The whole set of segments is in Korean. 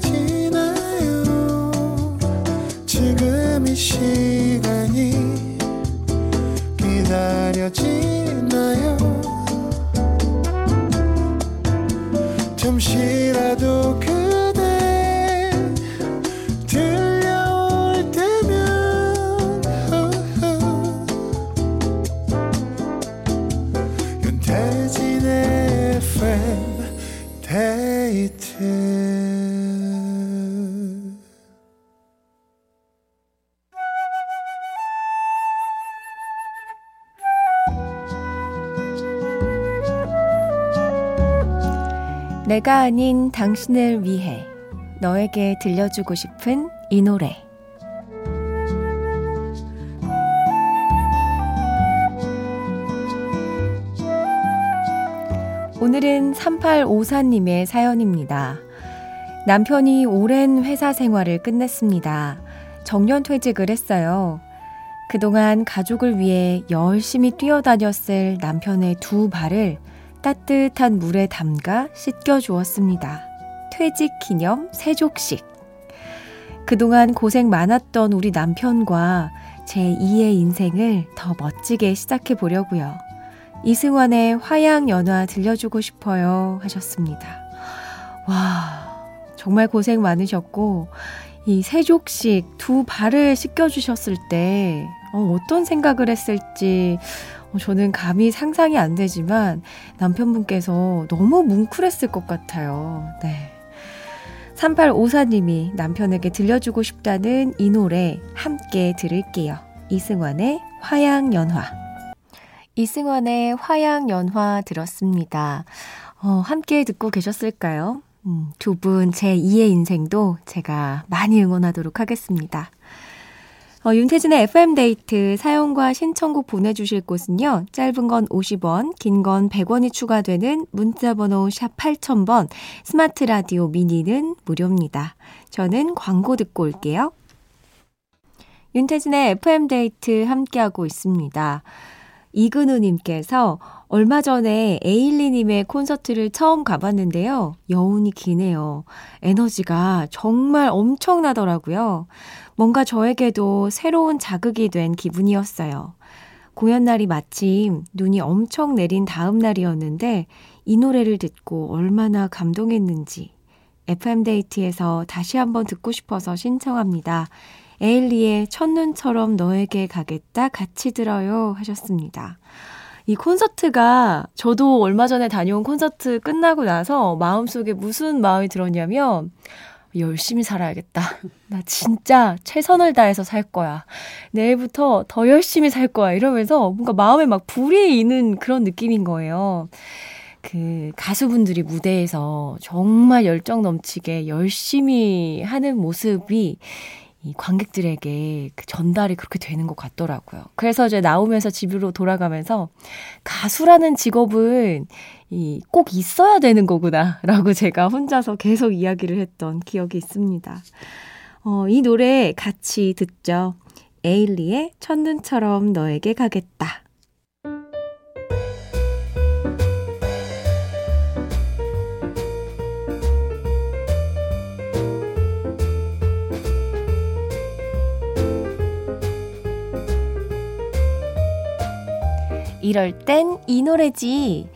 지나요 지금 이 시간이 기다려지나요. 잠시라도 그대 들려올 때면 윤태진의 FM데이트. 내가 아닌 당신을 위해 너에게 들려주고 싶은 이 노래. 오늘은 3854님의 사연입니다. 남편이 오랜 회사 생활을 끝냈습니다. 정년퇴직을 했어요. 그동안 가족을 위해 열심히 뛰어다녔을 남편의 두 발을 따뜻한 물에 담가 씻겨주었습니다. 퇴직 기념 세족식. 그동안 고생 많았던 우리 남편과 제2의 인생을 더 멋지게 시작해 보려고요. 이승환의 화양연화 들려주고 싶어요 하셨습니다. 와, 정말 고생 많으셨고 이 세족식 두 발을 씻겨주셨을 때 어떤 생각을 했을지 저는 감히 상상이 안 되지만 남편분께서 너무 뭉클했을 것 같아요. 네. 3854님이 남편에게 들려주고 싶다는 이 노래 함께 들을게요. 이승환의 화양연화. 이승환의 화양연화 들었습니다. 함께 듣고 계셨을까요? 두 분 제2의 인생도 제가 많이 응원하도록 하겠습니다. 윤태진의 FM데이트 사연과 신청곡 보내주실 곳은요. 짧은 건 50원, 긴 건 100원이 추가되는 문자번호 샵 8000번, 스마트 라디오 미니는 무료입니다. 저는 광고 듣고 올게요. 윤태진의 FM데이트 함께하고 있습니다. 이근우님께서 얼마 전에 에일리님의 콘서트를 처음 가봤는데요. 여운이 기네요. 에너지가 정말 엄청나더라고요. 뭔가 저에게도 새로운 자극이 된 기분이었어요. 공연 날이 마침 눈이 엄청 내린 다음 날이었는데 이 노래를 듣고 얼마나 감동했는지 FM데이트에서 다시 한번 듣고 싶어서 신청합니다. 에일리의 첫눈처럼 너에게 가겠다 같이 들어요 하셨습니다. 이 콘서트가 저도 얼마 전에 다녀온 콘서트 끝나고 나서 마음속에 무슨 마음이 들었냐면 열심히 살아야겠다. 나 진짜 최선을 다해서 살 거야. 내일부터 더 열심히 살 거야. 이러면서 뭔가 마음에 막 불이 이는 그런 느낌인 거예요. 그 가수분들이 무대에서 정말 열정 넘치게 열심히 하는 모습이 이 관객들에게 그 전달이 그렇게 되는 것 같더라고요. 그래서 이제 나오면서 집으로 돌아가면서 가수라는 직업은 꼭 있어야 되는 거구나라고 제가 혼자서 계속 이야기를 했던 기억이 있습니다. 이 노래 같이 듣죠. 에일리의 첫눈처럼 너에게 가겠다. 이럴 땐 이 노래지.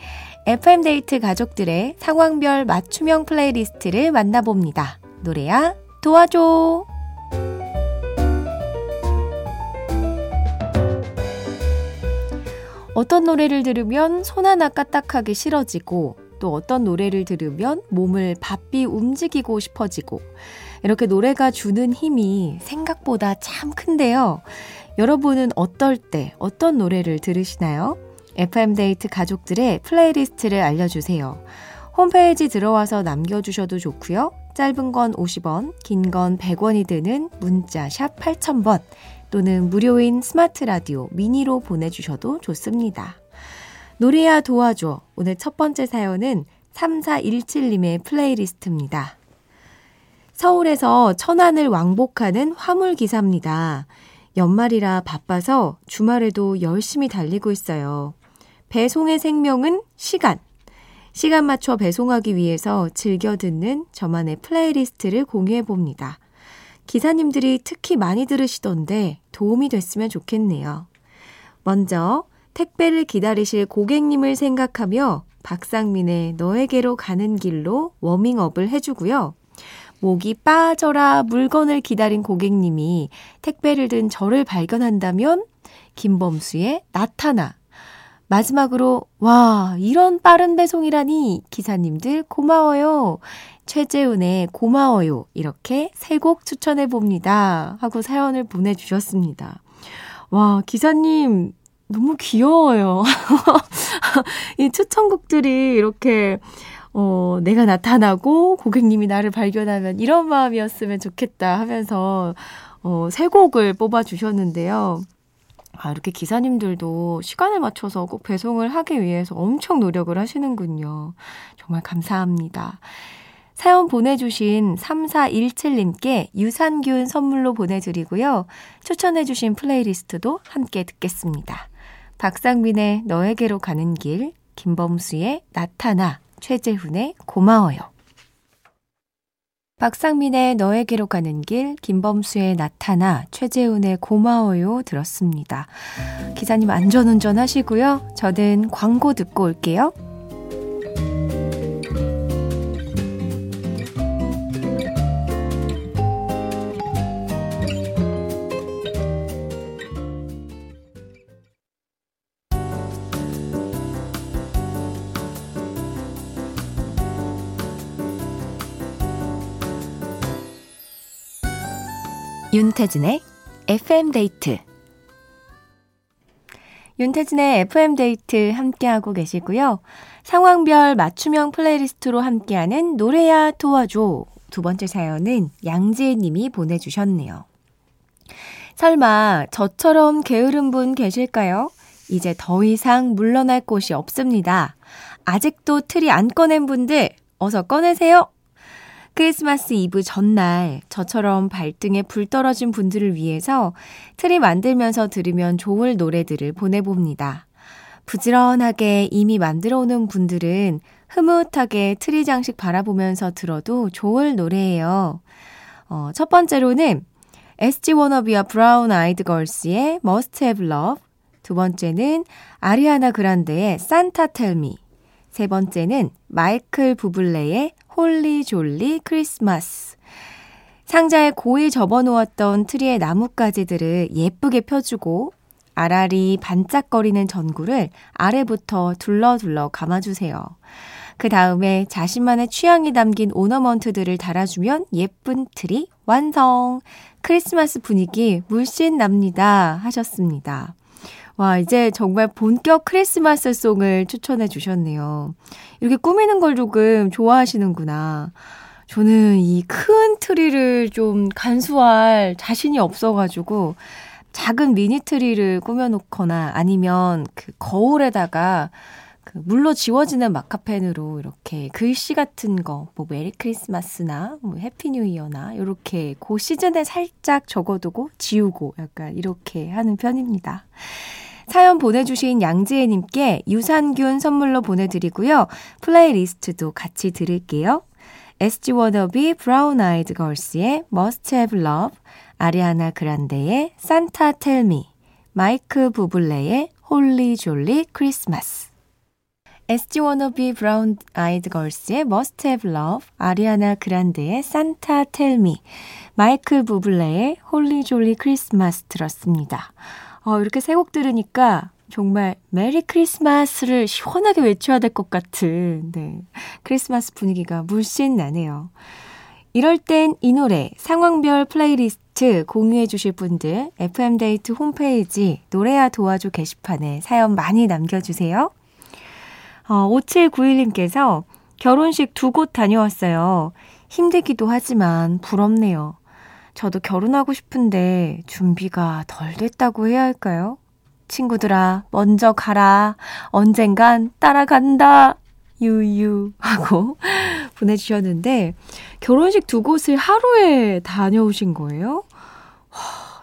FM데이트 가족들의 상황별 맞춤형 플레이리스트를 만나봅니다. 노래야 도와줘. 어떤 노래를 들으면 손 하나 까딱하기 싫어지고 또 어떤 노래를 들으면 몸을 바삐 움직이고 싶어지고 이렇게 노래가 주는 힘이 생각보다 참 큰데요. 여러분은 어떨 때 어떤 노래를 들으시나요? FM데이트 가족들의 플레이리스트를 알려주세요. 홈페이지 들어와서 남겨주셔도 좋고요. 짧은 건 50원, 긴 건 100원이 드는 문자 샵 8000번 또는 무료인 스마트 라디오 미니로 보내주셔도 좋습니다. 노래야 도와줘. 오늘 첫 번째 사연은 3417님의 플레이리스트입니다. 서울에서 천안을 왕복하는 화물기사입니다. 연말이라 바빠서 주말에도 열심히 달리고 있어요. 배송의 생명은 시간. 시간 맞춰 배송하기 위해서 즐겨 듣는 저만의 플레이리스트를 공유해봅니다. 기사님들이 특히 많이 들으시던데 도움이 됐으면 좋겠네요. 먼저 택배를 기다리실 고객님을 생각하며 박상민의 너에게로 가는 길로 워밍업을 해주고요. 목이 빠져라 물건을 기다린 고객님이 택배를 든 저를 발견한다면 김범수의 나타나. 마지막으로 와 이런 빠른 배송이라니 기사님들 고마워요. 최재훈의 고마워요. 이렇게 세 곡 추천해봅니다. 하고 사연을 보내주셨습니다. 와 기사님 너무 귀여워요. 이 추천곡들이 이렇게 내가 나타나고 고객님이 나를 발견하면 이런 마음이었으면 좋겠다 하면서 세 곡을 뽑아주셨는데요. 아, 이렇게 기사님들도 시간을 맞춰서 꼭 배송을 하기 위해서 엄청 노력을 하시는군요. 정말 감사합니다. 사연 보내주신 3417님께 유산균 선물로 보내드리고요. 추천해주신 플레이리스트도 함께 듣겠습니다. 박상민의 너에게로 가는 길, 김범수의 나타나, 최재훈의 고마워요. 박상민의 너에게로 가는 길, 김범수의 나타나, 최재훈의 고마워요 들었습니다. 기사님 안전운전 하시고요. 저는 광고 듣고 올게요. 윤태진의 FM데이트. 윤태진의 FM데이트 함께하고 계시고요. 상황별 맞춤형 플레이리스트로 함께하는 노래야 도와줘. 두 번째 사연은 양지혜 님이 보내주셨네요. 설마 저처럼 게으른 분 계실까요? 이제 더 이상 물러날 곳이 없습니다. 아직도 틀이 안 꺼낸 분들 어서 꺼내세요. 크리스마스 이브 전날 저처럼 발등에 불 떨어진 분들을 위해서 트리 만들면서 들으면 좋을 노래들을 보내봅니다. 부지런하게 이미 만들어오는 분들은 흐뭇하게 트리 장식 바라보면서 들어도 좋을 노래예요. 첫 번째로는 SG워너비와 브라운 아이드 걸스의 Must Have Love, 두 번째는 아리아나 그란데의 Santa Tell Me, 세 번째는 마이클 부블레의 홀리 졸리 크리스마스. 상자에 고이 접어놓았던 트리의 나뭇가지들을 예쁘게 펴주고 아라리 반짝거리는 전구를 아래부터 둘러둘러 감아주세요. 그 다음에 자신만의 취향이 담긴 오너먼트들을 달아주면 예쁜 트리 완성! 크리스마스 분위기 물씬 납니다. 하셨습니다. 와, 이제 정말 본격 크리스마스 송을 추천해 주셨네요. 이렇게 꾸미는 걸 조금 좋아하시는구나. 저는 이 큰 트리를 좀 간수할 자신이 없어가지고 작은 미니 트리를 꾸며놓거나 아니면 그 거울에다가 그 물로 지워지는 마카펜으로 이렇게 글씨 같은 거, 뭐 메리 크리스마스나 뭐 해피 뉴 이어나 이렇게 그 시즌에 살짝 적어두고 지우고 약간 이렇게 하는 편입니다. 사연 보내주신 양지혜님께 유산균 선물로 보내드리고요. 플레이리스트도 같이 드릴게요. SG워너비 브라운 아이드 걸스의 Must Have Love, 아리아나 그란데의 Santa Tell Me, 마이클 부블레의 홀리 졸리 크리스마스. SG워너비 브라운 아이드 걸스의 Must Have Love, 아리아나 그란데의 Santa Tell Me, 마이클 부블레의 홀리 졸리 크리스마스 들었습니다. 이렇게 세 곡 들으니까 정말 메리 크리스마스를 시원하게 외쳐야 될 것 같은 크리스마스 분위기가 물씬 나네요. 이럴 땐 이 노래 상황별 플레이리스트 공유해 주실 분들 FM데이트 홈페이지 노래야 도와줘 게시판에 사연 많이 남겨주세요. 5791님께서 결혼식 2곳 다녀왔어요. 힘들기도 하지만 부럽네요. 저도 결혼하고 싶은데 준비가 덜 됐다고 해야 할까요? 친구들아, 먼저 가라. 언젠간 따라간다. 유유 하고 보내주셨는데 결혼식 2곳을 하루에 다녀오신 거예요?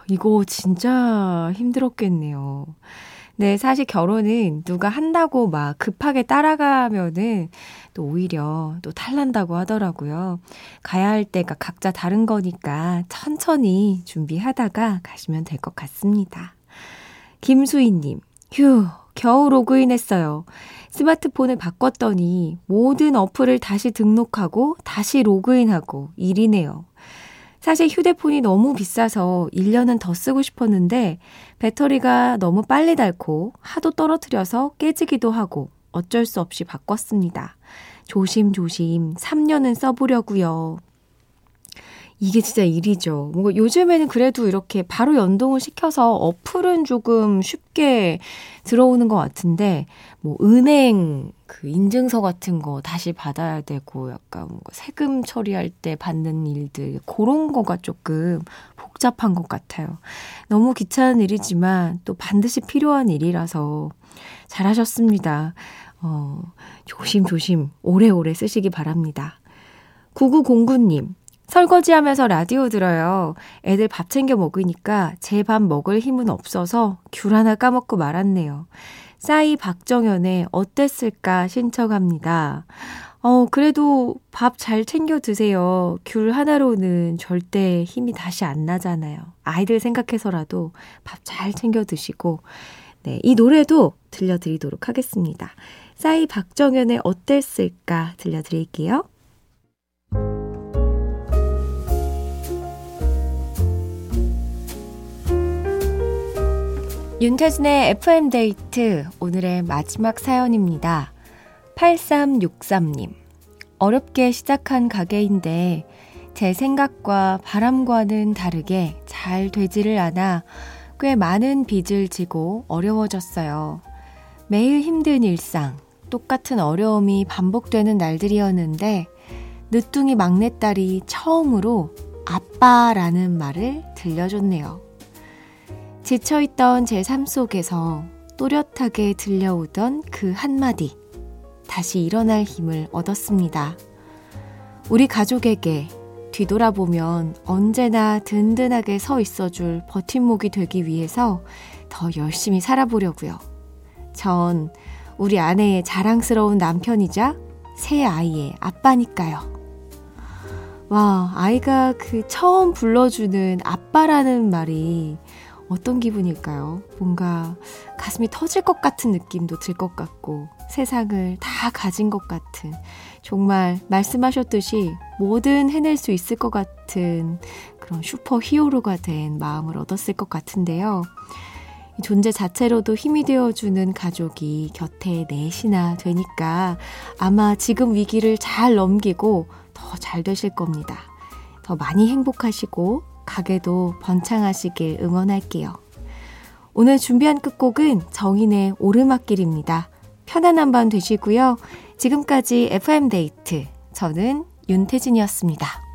이거 진짜 힘들었겠네요. 네, 사실 결혼은 누가 한다고 막 급하게 따라가면은 또 오히려 또 탈난다고 하더라고요. 가야 할 때가 각자 다른 거니까 천천히 준비하다가 가시면 될 것 같습니다. 김수희님, 휴, 겨우 로그인했어요. 스마트폰을 바꿨더니 모든 어플을 다시 등록하고 다시 로그인하고 일이네요. 사실 휴대폰이 너무 비싸서 1년은 더 쓰고 싶었는데 배터리가 너무 빨리 닳고 하도 떨어뜨려서 깨지기도 하고 어쩔 수 없이 바꿨습니다. 조심조심 3년은 써보려고요. 이게 진짜 일이죠. 뭐 요즘에는 그래도 이렇게 바로 연동을 시켜서 어플은 조금 쉽게 들어오는 것 같은데 뭐 은행 그 인증서 같은 거 다시 받아야 되고 약간 뭔가 세금 처리할 때 받는 일들 그런 거가 조금 복잡한 것 같아요. 너무 귀찮은 일이지만 또 반드시 필요한 일이라서 잘하셨습니다. 조심조심 오래오래 쓰시기 바랍니다. 9909님. 설거지하면서 라디오 들어요. 애들 밥 챙겨 먹으니까 제 밥 먹을 힘은 없어서 귤 하나 까먹고 말았네요. 싸이 박정현의 어땠을까 신청합니다. 그래도 밥 잘 챙겨 드세요. 귤 하나로는 절대 힘이 다시 안 나잖아요. 아이들 생각해서라도 밥 잘 챙겨 드시고 네, 이 노래도 들려드리도록 하겠습니다. 싸이 박정현의 어땠을까 들려드릴게요. 윤태진의 FM데이트 오늘의 마지막 사연입니다. 8363님 어렵게 시작한 가게인데 제 생각과 바람과는 다르게 잘 되지를 않아 꽤 많은 빚을 지고 어려워졌어요. 매일 힘든 일상, 똑같은 어려움이 반복되는 날들이었는데 늦둥이 막내딸이 처음으로 아빠라는 말을 들려줬네요. 지쳐있던 제 삶 속에서 또렷하게 들려오던 그 한마디. 다시 일어날 힘을 얻었습니다. 우리 가족에게 뒤돌아보면 언제나 든든하게 서 있어줄 버팀목이 되기 위해서 더 열심히 살아보려고요. 전 우리 아내의 자랑스러운 남편이자 새 아이의 아빠니까요. 와, 아이가 그 처음 불러주는 아빠라는 말이 어떤 기분일까요? 뭔가 가슴이 터질 것 같은 느낌도 들 것 같고 세상을 다 가진 것 같은 정말 말씀하셨듯이 뭐든 해낼 수 있을 것 같은 그런 슈퍼 히어로가 된 마음을 얻었을 것 같은데요. 이 존재 자체로도 힘이 되어주는 가족이 곁에 넷이나 되니까 아마 지금 위기를 잘 넘기고 더 잘 되실 겁니다. 더 많이 행복하시고 가게도 번창하시길 응원할게요. 오늘 준비한 끝곡은 정인의 오르막길입니다. 편안한 밤 되시고요. 지금까지 FM데이트 저는 윤태진이었습니다.